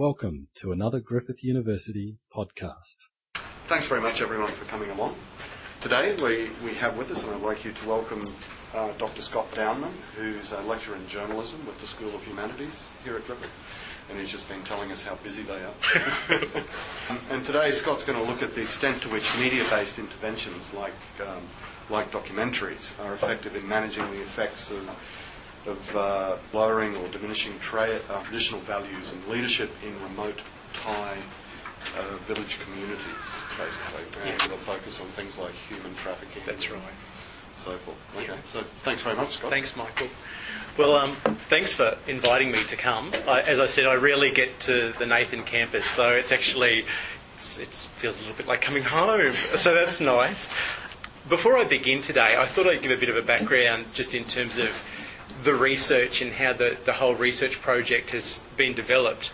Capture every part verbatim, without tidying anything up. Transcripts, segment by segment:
Welcome to another Griffith University podcast. Thanks very much, everyone, for coming along. Today we, we have with us, and I'd like you to welcome uh, Doctor Scott Downman, who's a lecturer in journalism with the School of Humanities here at Griffith, and he's just been telling us how busy they are. um, and today Scott's going to look at the extent to which media-based interventions like um, like documentaries are effective in managing the effects of of uh, lowering or diminishing tra- uh, traditional values and leadership in remote Thai uh, village communities, basically. And yeah. We'll focus on things like human trafficking. That's right. So forth. Okay. Yeah. So thanks very much, Scott. Thanks, Michael. Well, um, thanks for inviting me to come. I, as I said, I rarely get to the Nathan campus, so it's actually it's, it feels a little bit like coming home. So that's nice. Before I begin today, I thought I'd give a bit of a background just in terms of the research and how the, the whole research project has been developed.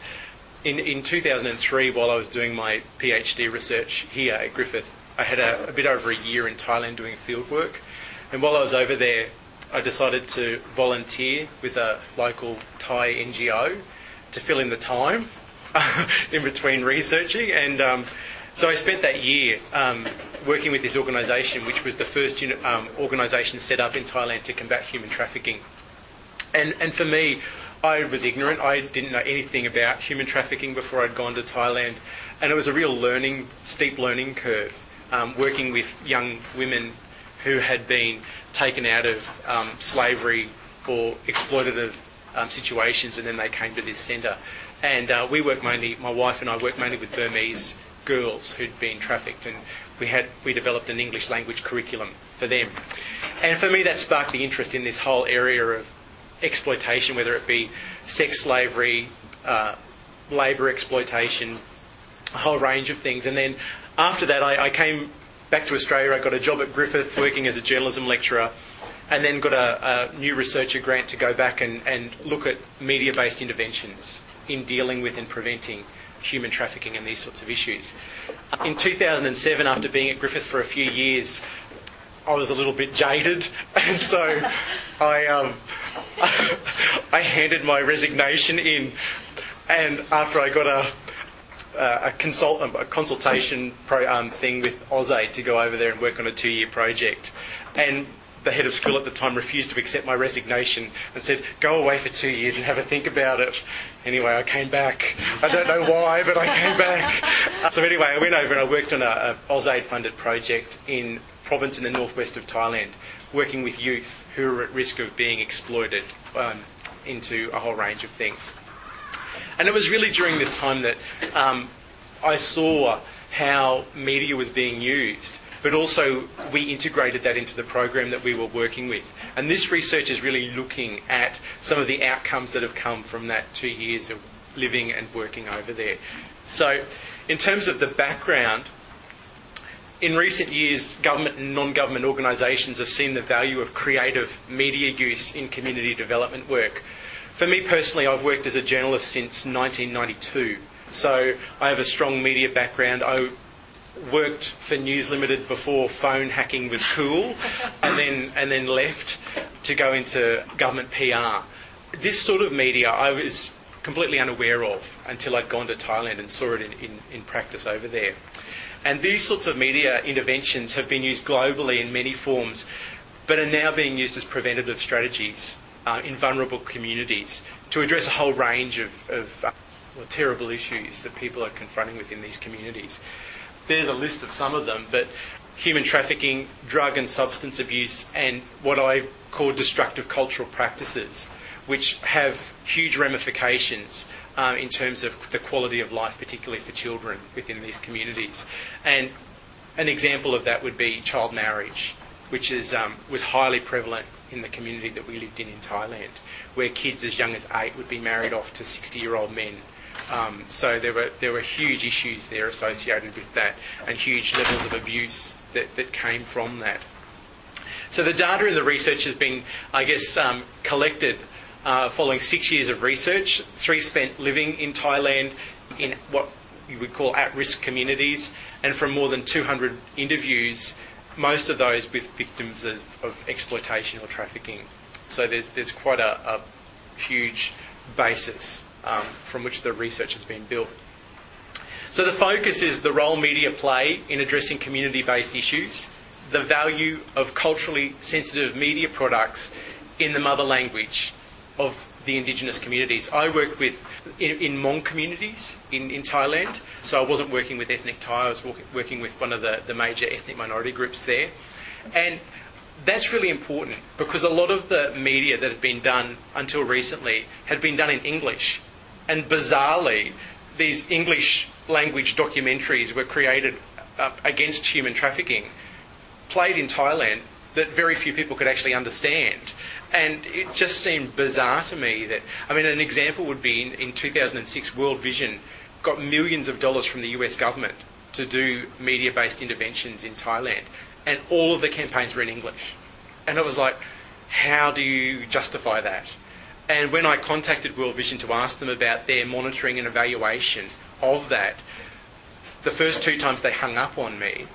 In in two thousand three, while I was doing my PhD research here at Griffith, I had a, a bit over a year in Thailand doing field work. And while I was over there, I decided to volunteer with a local Thai N G O to fill in the time in between researching. And um, so I spent that year um, working with this organisation, which was the first uni- um, organisation set up in Thailand to combat human trafficking. And, and for me, I was ignorant. I didn't know anything about human trafficking before I'd gone to Thailand. And it was a real learning, steep learning curve, um, working with young women who had been taken out of um, slavery or exploitative um, situations, and then they came to this centre. And uh, we worked mainly, my wife and I worked mainly with Burmese girls who'd been trafficked, and we had we developed an English language curriculum for them. And for me, that sparked the interest in this whole area of exploitation, whether it be sex slavery, uh, labour exploitation, a whole range of things. And then after that, I, I came back to Australia. I got a job at Griffith working as a journalism lecturer, and then got a, a new researcher grant to go back and, and look at media-based interventions in dealing with and preventing human trafficking and these sorts of issues. In two thousand seven, after being at Griffith for a few years, I was a little bit jaded, and so I um, I handed my resignation in, and after I got a a, consult, a consultation pro, um, thing with AusAid to go over there and work on a two-year project, and the head of school at the time refused to accept my resignation and said, go away for two years and have a think about it. Anyway, I came back. I don't know why, but I came back. So anyway, I went over and I worked on a, a AusAid-funded project in province in the northwest of Thailand, working with youth who are at risk of being exploited um, into a whole range of things. And it was really during this time that um, I saw how media was being used, but also we integrated that into the program that we were working with. And this research is really looking at some of the outcomes that have come from that two years of living and working over there. So in terms of the background, in recent years, government and non-government organisations have seen the value of creative media use in community development work. For me personally, I've worked as a journalist since nineteen ninety-two, so I have a strong media background. I worked for News Limited before phone hacking was cool, and then and then left to go into government P R. This sort of media I was completely unaware of until I'd gone to Thailand and saw it in, in, in practice over there. And these sorts of media interventions have been used globally in many forms, but are now being used as preventative strategies uh, in vulnerable communities to address a whole range of, of uh, well, terrible issues that people are confronting within these communities. There's a list of some of them, but human trafficking, drug and substance abuse, and what I call destructive cultural practices, which have huge ramifications Um, in terms of the quality of life, particularly for children within these communities. And an example of that would be child marriage, which is um, was highly prevalent in the community that we lived in in Thailand, where kids as young as eight would be married off to sixty-year-old men. Um, so there were there were huge issues there associated with that, and huge levels of abuse that, that came from that. So the data and the research has been, I guess, um, collected Uh, following six years of research, three spent living in Thailand in what you would call at-risk communities, and from more than two hundred interviews, most of those with victims of, of exploitation or trafficking. So there's there's quite a, a huge basis um, from which the research has been built. So the focus is the role media play in addressing community-based issues, the value of culturally sensitive media products in the mother language of the indigenous communities. I work with in, in Hmong communities in, in Thailand, so I wasn't working with ethnic Thai, I was working with one of the, the major ethnic minority groups there. And that's really important because a lot of the media that had been done until recently had been done in English. And bizarrely, these English language documentaries were created uh, against human trafficking, played in Thailand, that very few people could actually understand. And it just seemed bizarre to me that, I mean, an example would be in, in two thousand six, World Vision got millions of dollars from the U S government to do media-based interventions in Thailand. And all of the campaigns were in English. And I was like, how do you justify that? And when I contacted World Vision to ask them about their monitoring and evaluation of that, the first two times they hung up on me,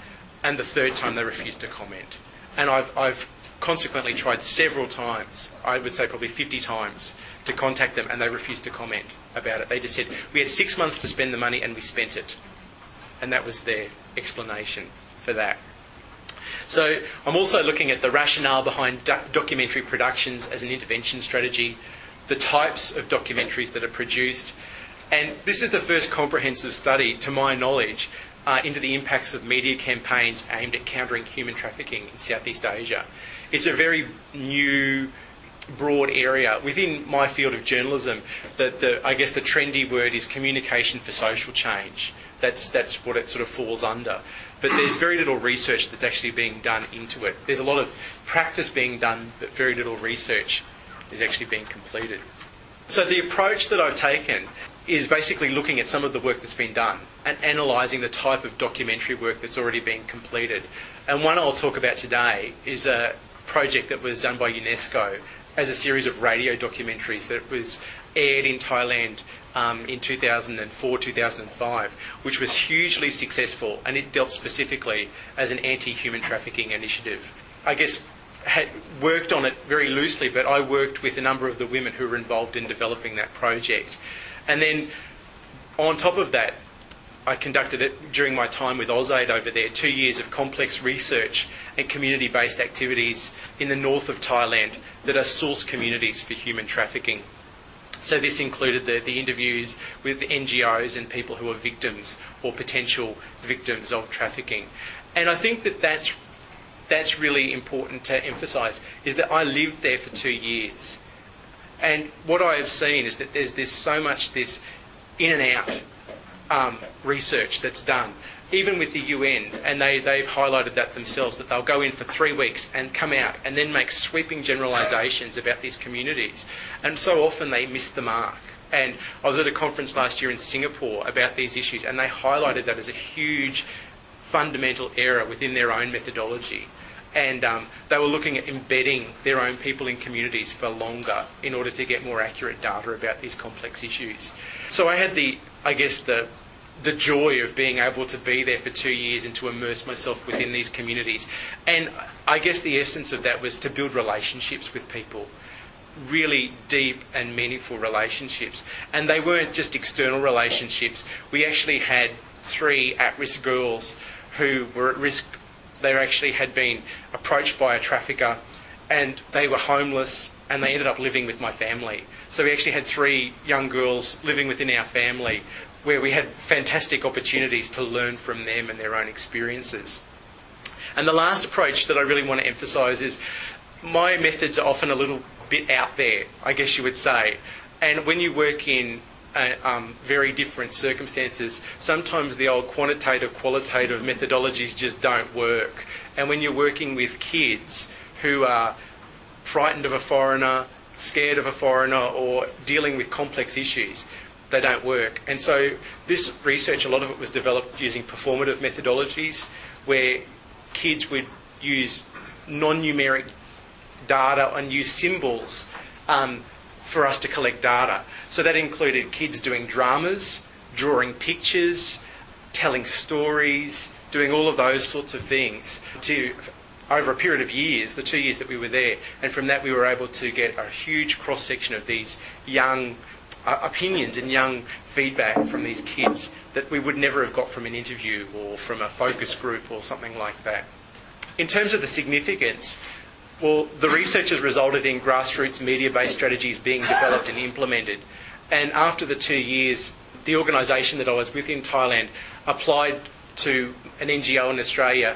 and the third time they refused to comment. And I've, I've consequently tried several times, I would say probably fifty times, to contact them, and they refused to comment about it. They just said, we had six months to spend the money, and we spent it. And that was their explanation for that. So I'm also looking at the rationale behind do- documentary productions as an intervention strategy, the types of documentaries that are produced, and this is the first comprehensive study, to my knowledge, uh, into the impacts of media campaigns aimed at countering human trafficking in Southeast Asia. It's a very new, broad area. Within my field of journalism, the, the, I guess the trendy word is communication for social change. That's, that's what it sort of falls under. But there's very little research that's actually being done into it. There's a lot of practice being done, but very little research is actually being completed. So the approach that I've taken is basically looking at some of the work that's been done and analysing the type of documentary work that's already been completed. And one I'll talk about today is a project that was done by UNESCO as a series of radio documentaries that was aired in Thailand Um, in two thousand four, two thousand five, which was hugely successful, and it dealt specifically as an anti-human trafficking initiative. I guess had worked on it very loosely, but I worked with a number of the women who were involved in developing that project. And then on top of that, I conducted it during my time with AusAid over there, two years of complex research and community-based activities in the north of Thailand that are source communities for human trafficking. So this included the, the interviews with the N G Os and people who are victims or potential victims of trafficking. And I think that that's, that's really important to emphasise, is that I lived there for two years. And what I have seen is that there's this, so much this in and out um, research that's done, even with the U N, and they, they've highlighted that themselves, that they'll go in for three weeks and come out and then make sweeping generalisations about these communities. And so often they miss the mark. And I was at a conference last year in Singapore about these issues, and they highlighted that as a huge fundamental error within their own methodology. And um, they were looking at embedding their own people in communities for longer in order to get more accurate data about these complex issues. So I had the, I guess, the... the joy of being able to be there for two years and to immerse myself within these communities. And I guess the essence of that was to build relationships with people, really deep and meaningful relationships. And they weren't just external relationships. We actually had three at-risk girls who were at risk. They actually had been approached by a trafficker, and they were homeless, and they ended up living with my family. So we actually had three young girls living within our family, where we had fantastic opportunities to learn from them and their own experiences. And the last approach that I really want to emphasise is my methods are often a little bit out there, I guess you would say. And when you work in uh, um, very different circumstances, sometimes the old quantitative, qualitative methodologies just don't work. And when you're working with kids who are frightened of a foreigner, scared of a foreigner, or dealing with complex issues, they don't work. And so this research, a lot of it was developed using performative methodologies where kids would use non-numeric data and use symbols um, for us to collect data. So that included kids doing dramas, drawing pictures, telling stories, doing all of those sorts of things to over a period of years, the two years that we were there. And from that we were able to get a huge cross-section of these young uh, opinions and young feedback from these kids that we would never have got from an interview or from a focus group or something like that. In terms of the significance, well, the research has resulted in grassroots media-based strategies being developed and implemented. And after the two years, the organisation that I was with in Thailand applied to an N G O in Australia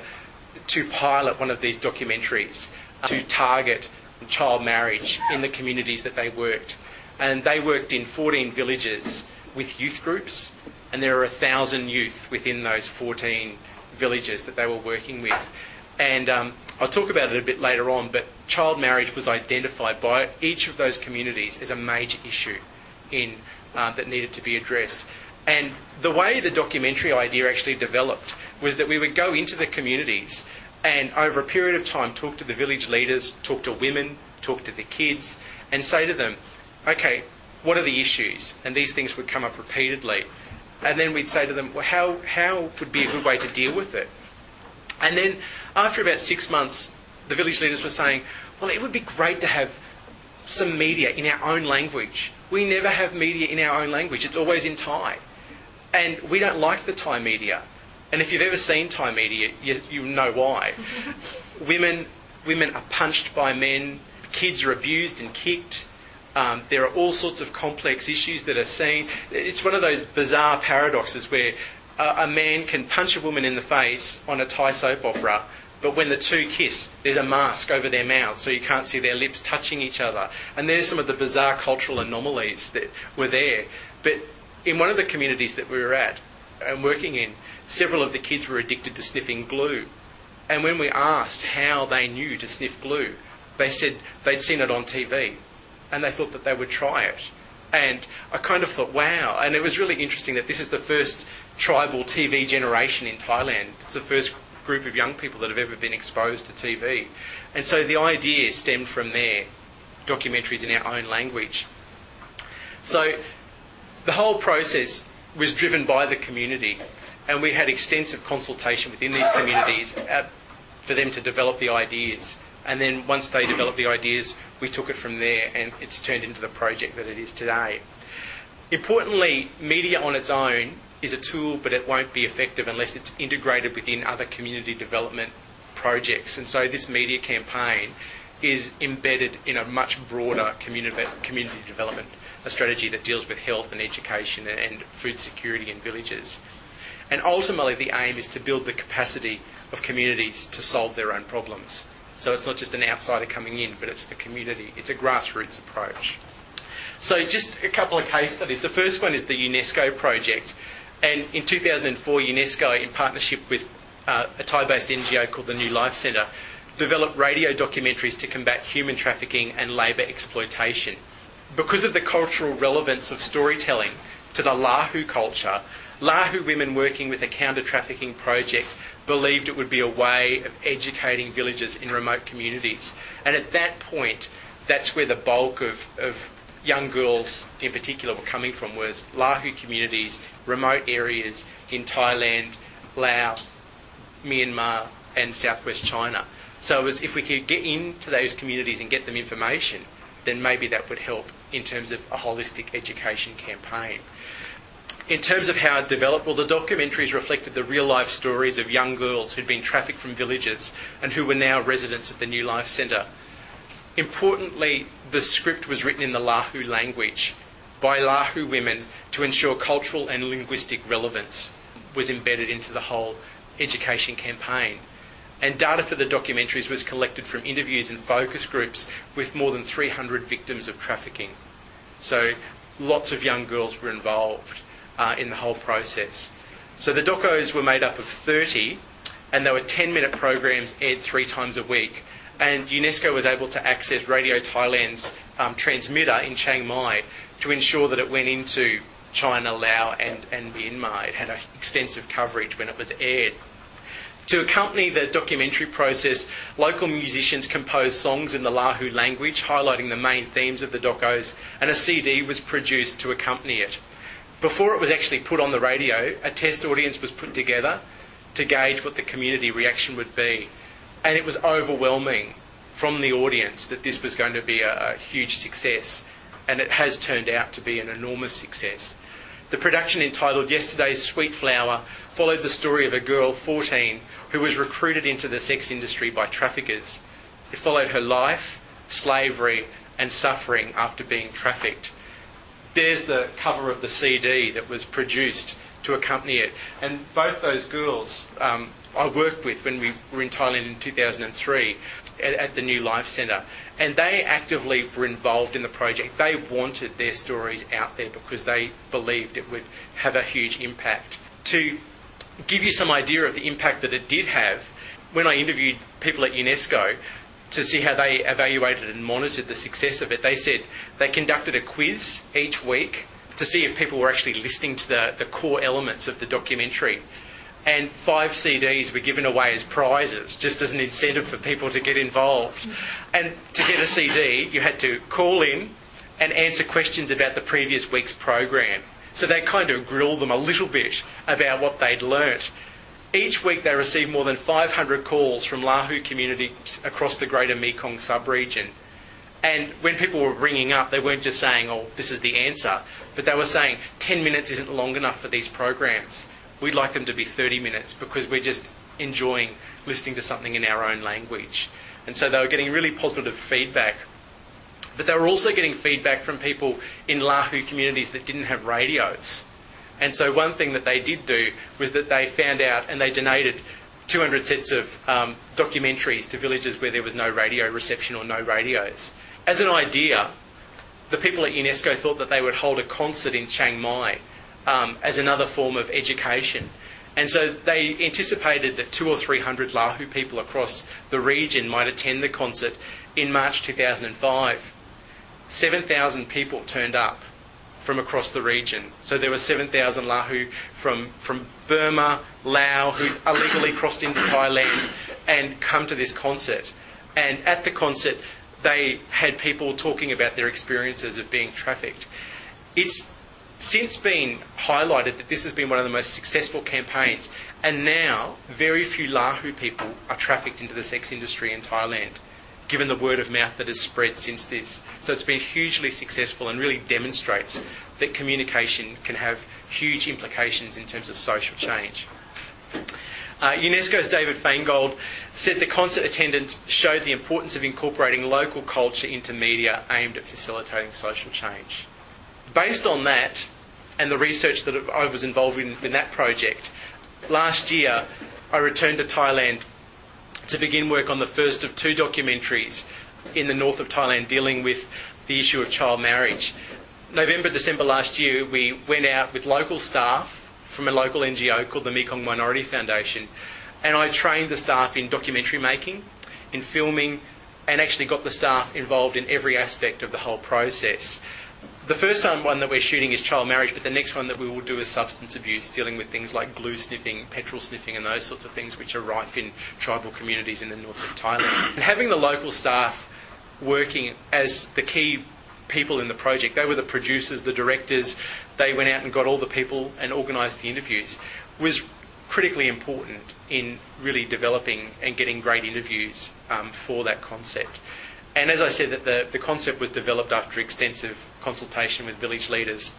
to pilot one of these documentaries to target child marriage in the communities that they worked. And they worked in fourteen villages with youth groups, and there are one thousand youth within those fourteen villages that they were working with. And um, I'll talk about it a bit later on, but child marriage was identified by each of those communities as a major issue in uh, that needed to be addressed. And the way the documentary idea actually developed was that we would go into the communities and over a period of time talk to the village leaders, talk to women, talk to the kids, and say to them, okay, what are the issues? And these things would come up repeatedly. And then we'd say to them, well, how, how would be a good way to deal with it? And then after about six months, the village leaders were saying, well, it would be great to have some media in our own language. We never have media in our own language. It's always in Thai. And we don't like the Thai media. And if you've ever seen Thai media, you, you know why. women, women are punched by men. Kids are abused and kicked. Um, there are all sorts of complex issues that are seen. It's one of those bizarre paradoxes where uh, a man can punch a woman in the face on a Thai soap opera, but when the two kiss, there's a mask over their mouths, so you can't see their lips touching each other. And there's some of the bizarre cultural anomalies that were there. But in one of the communities that we were at and working in, several of the kids were addicted to sniffing glue. And when we asked how they knew to sniff glue, they said they'd seen it on T V. And they thought that they would try it. And I kind of thought, wow. And it was really interesting that this is the first tribal T V generation in Thailand. It's the first group of young people that have ever been exposed to T V. And so the idea stemmed from there, documentaries in our own language. So the whole process was driven by the community. And we had extensive consultation within these communities for them to develop the ideas. And then once they developed the ideas, we took it from there and it's turned into the project that it is today. Importantly, media on its own is a tool, but it won't be effective unless it's integrated within other community development projects. And so this media campaign is embedded in a much broader community, community development, a strategy that deals with health and education and food security in villages. And ultimately, the aim is to build the capacity of communities to solve their own problems. So it's not just an outsider coming in, but it's the community. It's a grassroots approach. So just a couple of case studies. The first one is the UNESCO project. And in two thousand four, UNESCO, in partnership with uh, a Thai-based N G O called the New Life Centre, developed radio documentaries to combat human trafficking and labour exploitation. Because of the cultural relevance of storytelling to the Lahu culture, Lahu women working with a counter-trafficking project believed it would be a way of educating villagers in remote communities. And at that point, that's where the bulk of, of young girls in particular were coming from, was Lahu communities, remote areas in Thailand, Laos, Myanmar and southwest China. So it was, if we could get into those communities and get them information, then maybe that would help in terms of a holistic education campaign. In terms of how it developed, well, the documentaries reflected the real-life stories of young girls who'd been trafficked from villages and who were now residents at the New Life Centre. Importantly, the script was written in the Lahu language by Lahu women to ensure cultural and linguistic relevance was embedded into the whole education campaign. And data for the documentaries was collected from interviews and focus groups with more than three hundred victims of trafficking. So lots of young girls were involved. Uh, in the whole process. So the docos were made up of thirty, and they were ten-minute programs aired three times a week. And UNESCO was able to access Radio Thailand's um, transmitter in Chiang Mai to ensure that it went into China, Laos and, and Myanmar. It had a extensive coverage when it was aired. To accompany the documentary process, local musicians composed songs in the Lahu language, highlighting the main themes of the docos, and a C D was produced to accompany it. Before it was actually put on the radio, a test audience was put together to gauge what the community reaction would be. And it was overwhelming from the audience that this was going to be a, a huge success. and it has turned out to be an enormous success. The production, entitled Yesterday's Sweet Flower, followed the story of a girl, fourteen, who was recruited into the sex industry by traffickers. It followed her life, slavery and suffering after being trafficked. There's the cover of the C D that was produced to accompany it. And both those girls um, I worked with when we were in Thailand in two thousand three at, at the New Life Centre. And they actively were involved in the project. They wanted their stories out there because they believed it would have a huge impact. To give you some idea of the impact that it did have, when I interviewed people at UNESCO to see how they evaluated and monitored the success of it, they said they conducted a quiz each week to see if people were actually listening to the, the core elements of the documentary. And five C Ds were given away as prizes, just as an incentive for people to get involved. And to get a C D, you had to call in and answer questions about the previous week's program. So they kind of grilled them a little bit about what they'd learnt. Each week they received more than five hundred calls from Lahu communities across the Greater Mekong sub-region. And when people were ringing up, they weren't just saying, oh, this is the answer, but they were saying ten minutes isn't long enough for these programs. We'd like them to be thirty minutes because we're just enjoying listening to something in our own language. And so they were getting really positive feedback. But they were also getting feedback from people in Lahu communities that didn't have radios. And so one thing that they did do was that they found out and they donated two hundred sets of um, documentaries to villages where there was no radio reception or no radios. As an idea, the people at UNESCO thought that they would hold a concert in Chiang Mai um, as another form of education. And so they anticipated that two or three hundred Lahu people across the region might attend the concert in March two thousand five. seven thousand people turned up from across the region. So there were seven thousand Lahu from, from Burma, Laos, who illegally crossed into Thailand and come to this concert. And at the concert, they had people talking about their experiences of being trafficked. It's since been highlighted that this has been one of the most successful campaigns, and now very few Lahu people are trafficked into the sex industry in Thailand, given the word of mouth that has spread since this. So it's been hugely successful and really demonstrates that communication can have huge implications in terms of social change. Uh, UNESCO's David Feingold said the concert attendance showed the importance of incorporating local culture into media aimed at facilitating social change. Based on that and the research that I was involved in in that project, last year I returned to Thailand to begin work on the first of two documentaries in the north of Thailand dealing with the issue of child marriage. November, December last year, we went out with local staff from a local N G O called the Mekong Minority Foundation, and I trained the staff in documentary making, in filming, and actually got the staff involved in every aspect of the whole process. The first time one that we're shooting is child marriage, but the next one that we will do is substance abuse, dealing with things like glue sniffing, petrol sniffing, and those sorts of things which are rife in tribal communities in the north of Thailand. And having the local staff working as the key people in the project, they were the producers, the directors, they went out and got all the people and organised the interviews, was critically important in really developing and getting great interviews um, for that concept. And as I said, that the, the concept was developed after extensive consultation with village leaders,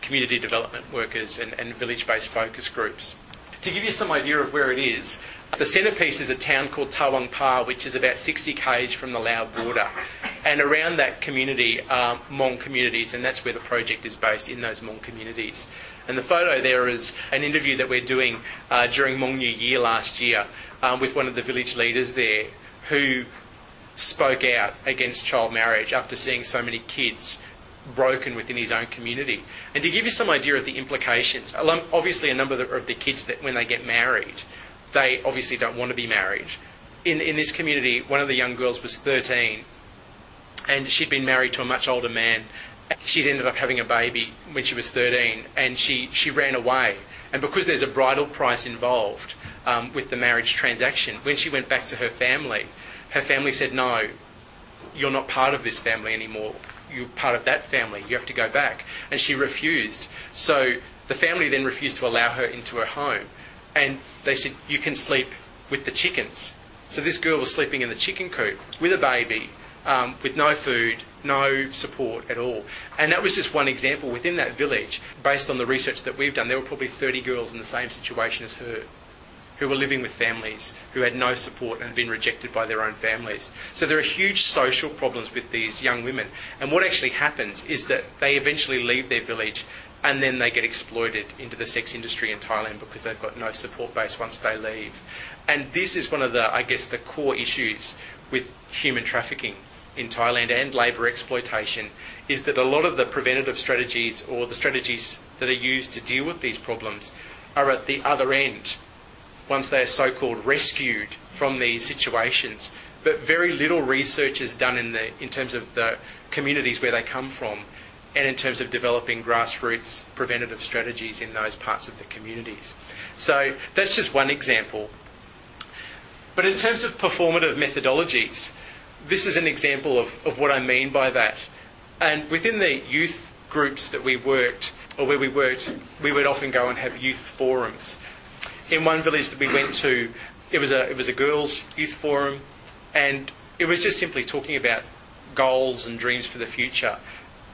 community development workers and, and village-based focus groups. To give you some idea of where it is, the centrepiece is a town called Tawang Pa, which is about sixty kays from the Lao border. And around that community are Hmong communities, and that's where the project is based, in those Hmong communities. And the photo there is an interview that we're doing uh, during Hmong New Year last year um, with one of the village leaders there who spoke out against child marriage after seeing so many kids broken within his own community. And to give you some idea of the implications, obviously a number of the kids, that when they get married, they obviously don't want to be married. In in this community, one of the young girls was thirteen, and she'd been married to a much older man. She'd ended up having a baby when she was thirteen, and she, she ran away. And because there's a bridal price involved um, with the marriage transaction, when she went back to her family, her family said, no, you're not part of this family anymore. You're part of that family. You have to go back. And she refused. So the family then refused to allow her into her home. And they said, you can sleep with the chickens. So this girl was sleeping in the chicken coop with a baby, um, with no food, no support at all. And that was just one example within that village. Based on the research that we've done, there were probably thirty girls in the same situation as her who were living with families, who had no support and had been rejected by their own families. So there are huge social problems with these young women. And what actually happens is that they eventually leave their village and then they get exploited into the sex industry in Thailand because they've got no support base once they leave. And this is one of the, I guess, the core issues with human trafficking in Thailand and labour exploitation, is that a lot of the preventative strategies or the strategies that are used to deal with these problems are at the other end once they are so-called rescued from these situations. But very little research is done in the in terms of the communities where they come from and in terms of developing grassroots preventative strategies in those parts of the communities. So that's just one example. But in terms of performative methodologies, this is an example of, of what I mean by that. And within the youth groups that we worked, or where we worked, we would often go and have youth forums. In one village that we went to, it was a it was a girls' youth forum, and it was just simply talking about goals and dreams for the future.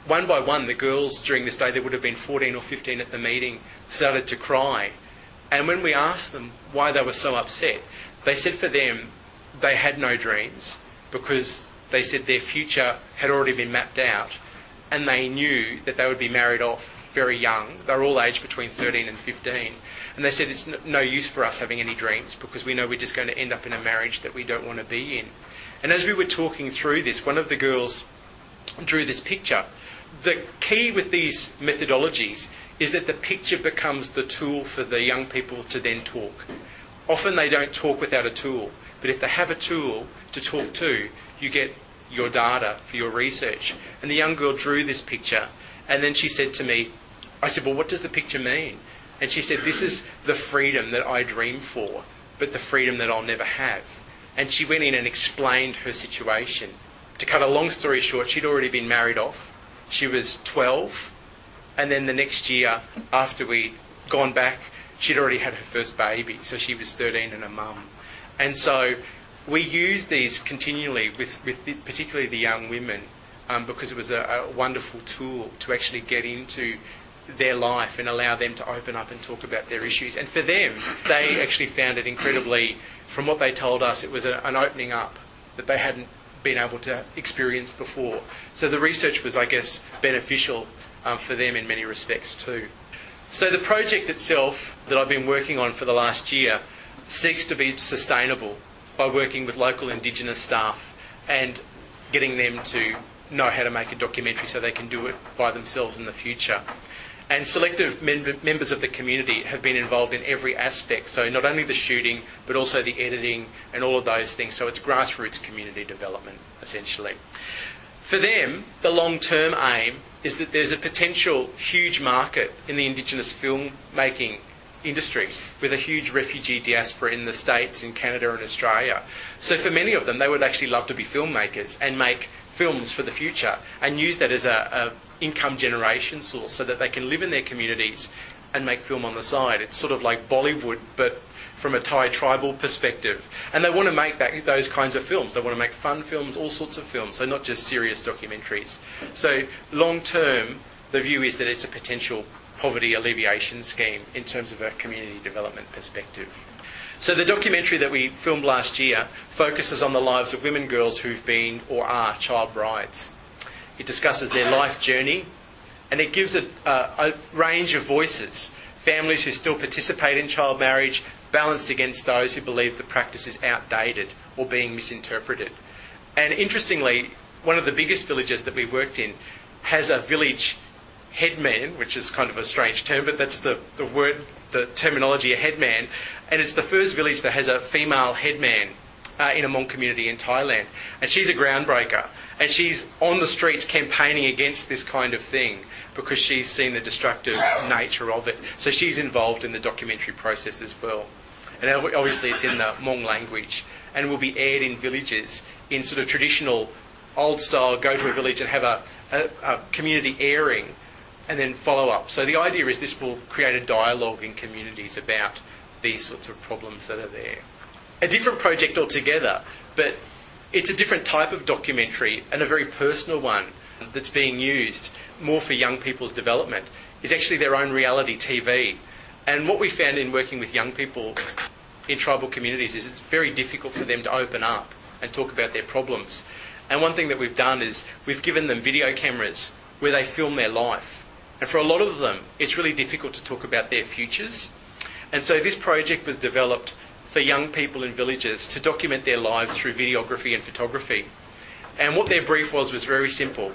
One by one, the girls during this day, there would have been fourteen or fifteen at the meeting, started to cry. And when we asked them why they were so upset, they said for them they had no dreams because they said their future had already been mapped out and they knew that they would be married off very young. They were all aged between thirteen and fifteen. And they said it's no use for us having any dreams because we know we're just going to end up in a marriage that we don't want to be in. And as we were talking through this, one of the girls drew this picture. The key with these methodologies is that the picture becomes the tool for the young people to then talk. Often they don't talk without a tool, but if they have a tool to talk to, you get your data for your research. And the young girl drew this picture, and then she said to me, I said, well, what does the picture mean? And she said, this is the freedom that I dream for, but the freedom that I'll never have. And she went in and explained her situation. To cut a long story short, she'd already been married off. She was twelve, and then the next year, after we'd gone back, she'd already had her first baby, so she was thirteen and a mum. And so we use these continually, with, with the, particularly the young women, um, because it was a, a wonderful tool to actually get into their life and allow them to open up and talk about their issues. And for them, they actually found it incredibly, from what they told us, it was a, an opening up that they hadn't been able to experience before. So the research was, I guess, beneficial um, for them in many respects too. So the project itself that I've been working on for the last year seeks to be sustainable by working with local Indigenous staff and getting them to know how to make a documentary so they can do it by themselves in the future. And selective mem- members of the community have been involved in every aspect, so not only the shooting, but also the editing and all of those things. So it's grassroots community development, essentially. For them, the long-term aim is that there's a potential huge market in the Indigenous film-making industry with a huge refugee diaspora in the States, in Canada and Australia. So for many of them, they would actually love to be filmmakers and make films for the future and use that as a, a income generation source so that they can live in their communities and make film on the side. It's sort of like Bollywood, but from a Thai tribal perspective. And they want to make that, those kinds of films. They want to make fun films, all sorts of films, so not just serious documentaries. So long term, the view is that it's a potential poverty alleviation scheme in terms of a community development perspective. So the documentary that we filmed last year focuses on the lives of women and girls who've been or are child brides. It discusses their life journey, and it gives a, a, a range of voices, families who still participate in child marriage, balanced against those who believe the practice is outdated or being misinterpreted. And interestingly, one of the biggest villages that we worked in has a village headman, which is kind of a strange term, but that's the, the word, the terminology, a headman, and it's the first village that has a female headman Uh, in a Hmong community in Thailand. And she's a groundbreaker. And she's on the streets campaigning against this kind of thing because she's seen the destructive nature of it. So she's involved in the documentary process as well. And obviously it's in the Hmong language and will be aired in villages in sort of traditional old style, go to a village and have a, a, a community airing and then follow up. So the idea is this will create a dialogue in communities about these sorts of problems that are there. A different project altogether, but it's a different type of documentary and a very personal one that's being used more for young people's development. It's actually their own reality T V. And what we found in working with young people in tribal communities is it's very difficult for them to open up and talk about their problems. And one thing that we've done is we've given them video cameras where they film their life. And for a lot of them, it's really difficult to talk about their futures. And so this project was developed for young people in villages to document their lives through videography and photography. And what their brief was was very simple.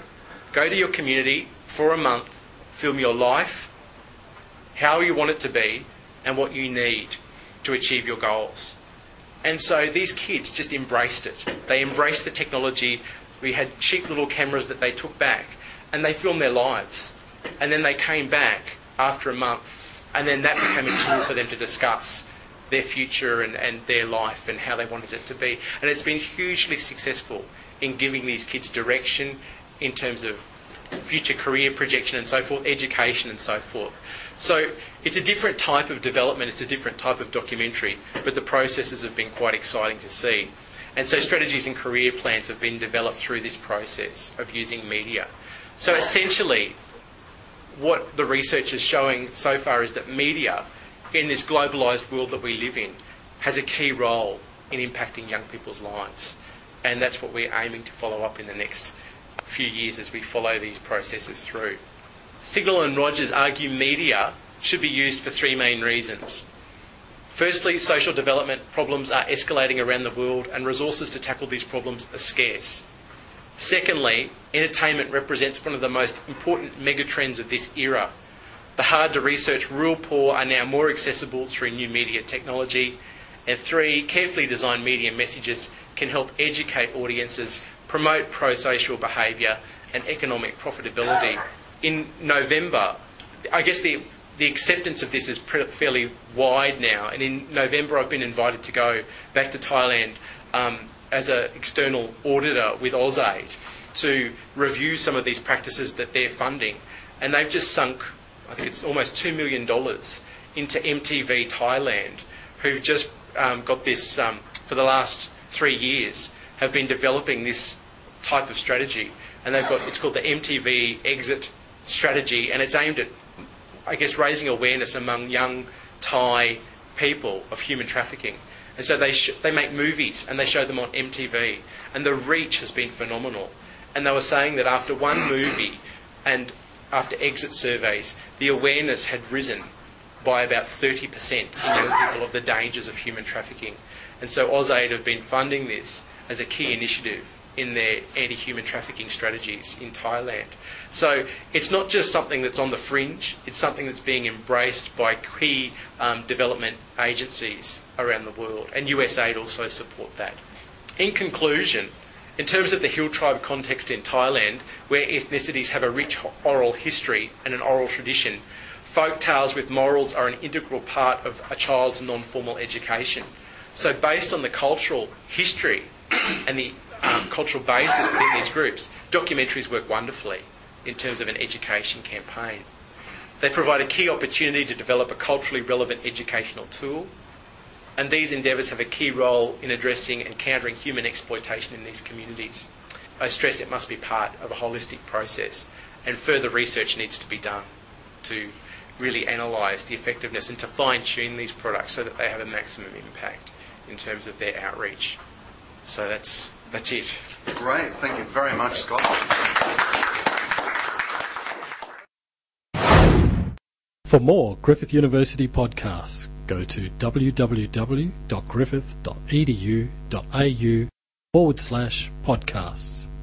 Go to your community for a month, film your life, how you want it to be, and what you need to achieve your goals. And so these kids just embraced it. They embraced the technology. We had cheap little cameras that they took back, and they filmed their lives. And then they came back after a month, and then that became a tool for them to discuss their future and, and their life and how they wanted it to be. And it's been hugely successful in giving these kids direction in terms of future career projection and so forth, education and so forth. So it's a different type of development, it's a different type of documentary, but the processes have been quite exciting to see. And so strategies and career plans have been developed through this process of using media. So essentially, what the research is showing so far is that media, in this globalised world that we live in, has a key role in impacting young people's lives. And that's what we're aiming to follow up in the next few years as we follow these processes through. Signal and Rogers argue media should be used for three main reasons. Firstly, social development problems are escalating around the world and resources to tackle these problems are scarce. Secondly, entertainment represents one of the most important megatrends of this era. The hard-to-research rural poor are now more accessible through new media technology. And three, carefully designed media messages can help educate audiences, promote pro-social behaviour and economic profitability. In November, I guess the the acceptance of this is pretty, fairly wide now, and in November I've been invited to go back to Thailand um, as an external auditor with AusAid to review some of these practices that they're funding. And they've just sunk, I think it's almost two million dollars into M T V Thailand, who've just um, got this, um, for the last three years, have been developing this type of strategy. And they've got, it's called the M T V Exit Strategy, and it's aimed at, I guess, raising awareness among young Thai people of human trafficking. And so they sh- they make movies and they show them on M T V, and the reach has been phenomenal. And they were saying that after one movie and after exit surveys, the awareness had risen by about thirty percent in young people of the dangers of human trafficking. And so AusAid have been funding this as a key initiative in their anti-human trafficking strategies in Thailand. So it's not just something that's on the fringe, it's something that's being embraced by key um, development agencies around the world, and USAID also support that. In conclusion, in terms of the hill tribe context in Thailand, where ethnicities have a rich oral history and an oral tradition, folk tales with morals are an integral part of a child's non-formal education. So based on the cultural history and the Um, cultural bases within these groups, documentaries work wonderfully in terms of an education campaign. They provide a key opportunity to develop a culturally relevant educational tool, and these endeavours have a key role in addressing and countering human exploitation in these communities. I stress it must be part of a holistic process, and further research needs to be done to really analyse the effectiveness and to fine-tune these products so that they have a maximum impact in terms of their outreach. So that's... That's it. Great. Thank you very much, Scott. For more Griffith University podcasts, go to w w w dot griffith dot e d u dot a u forward slash podcasts.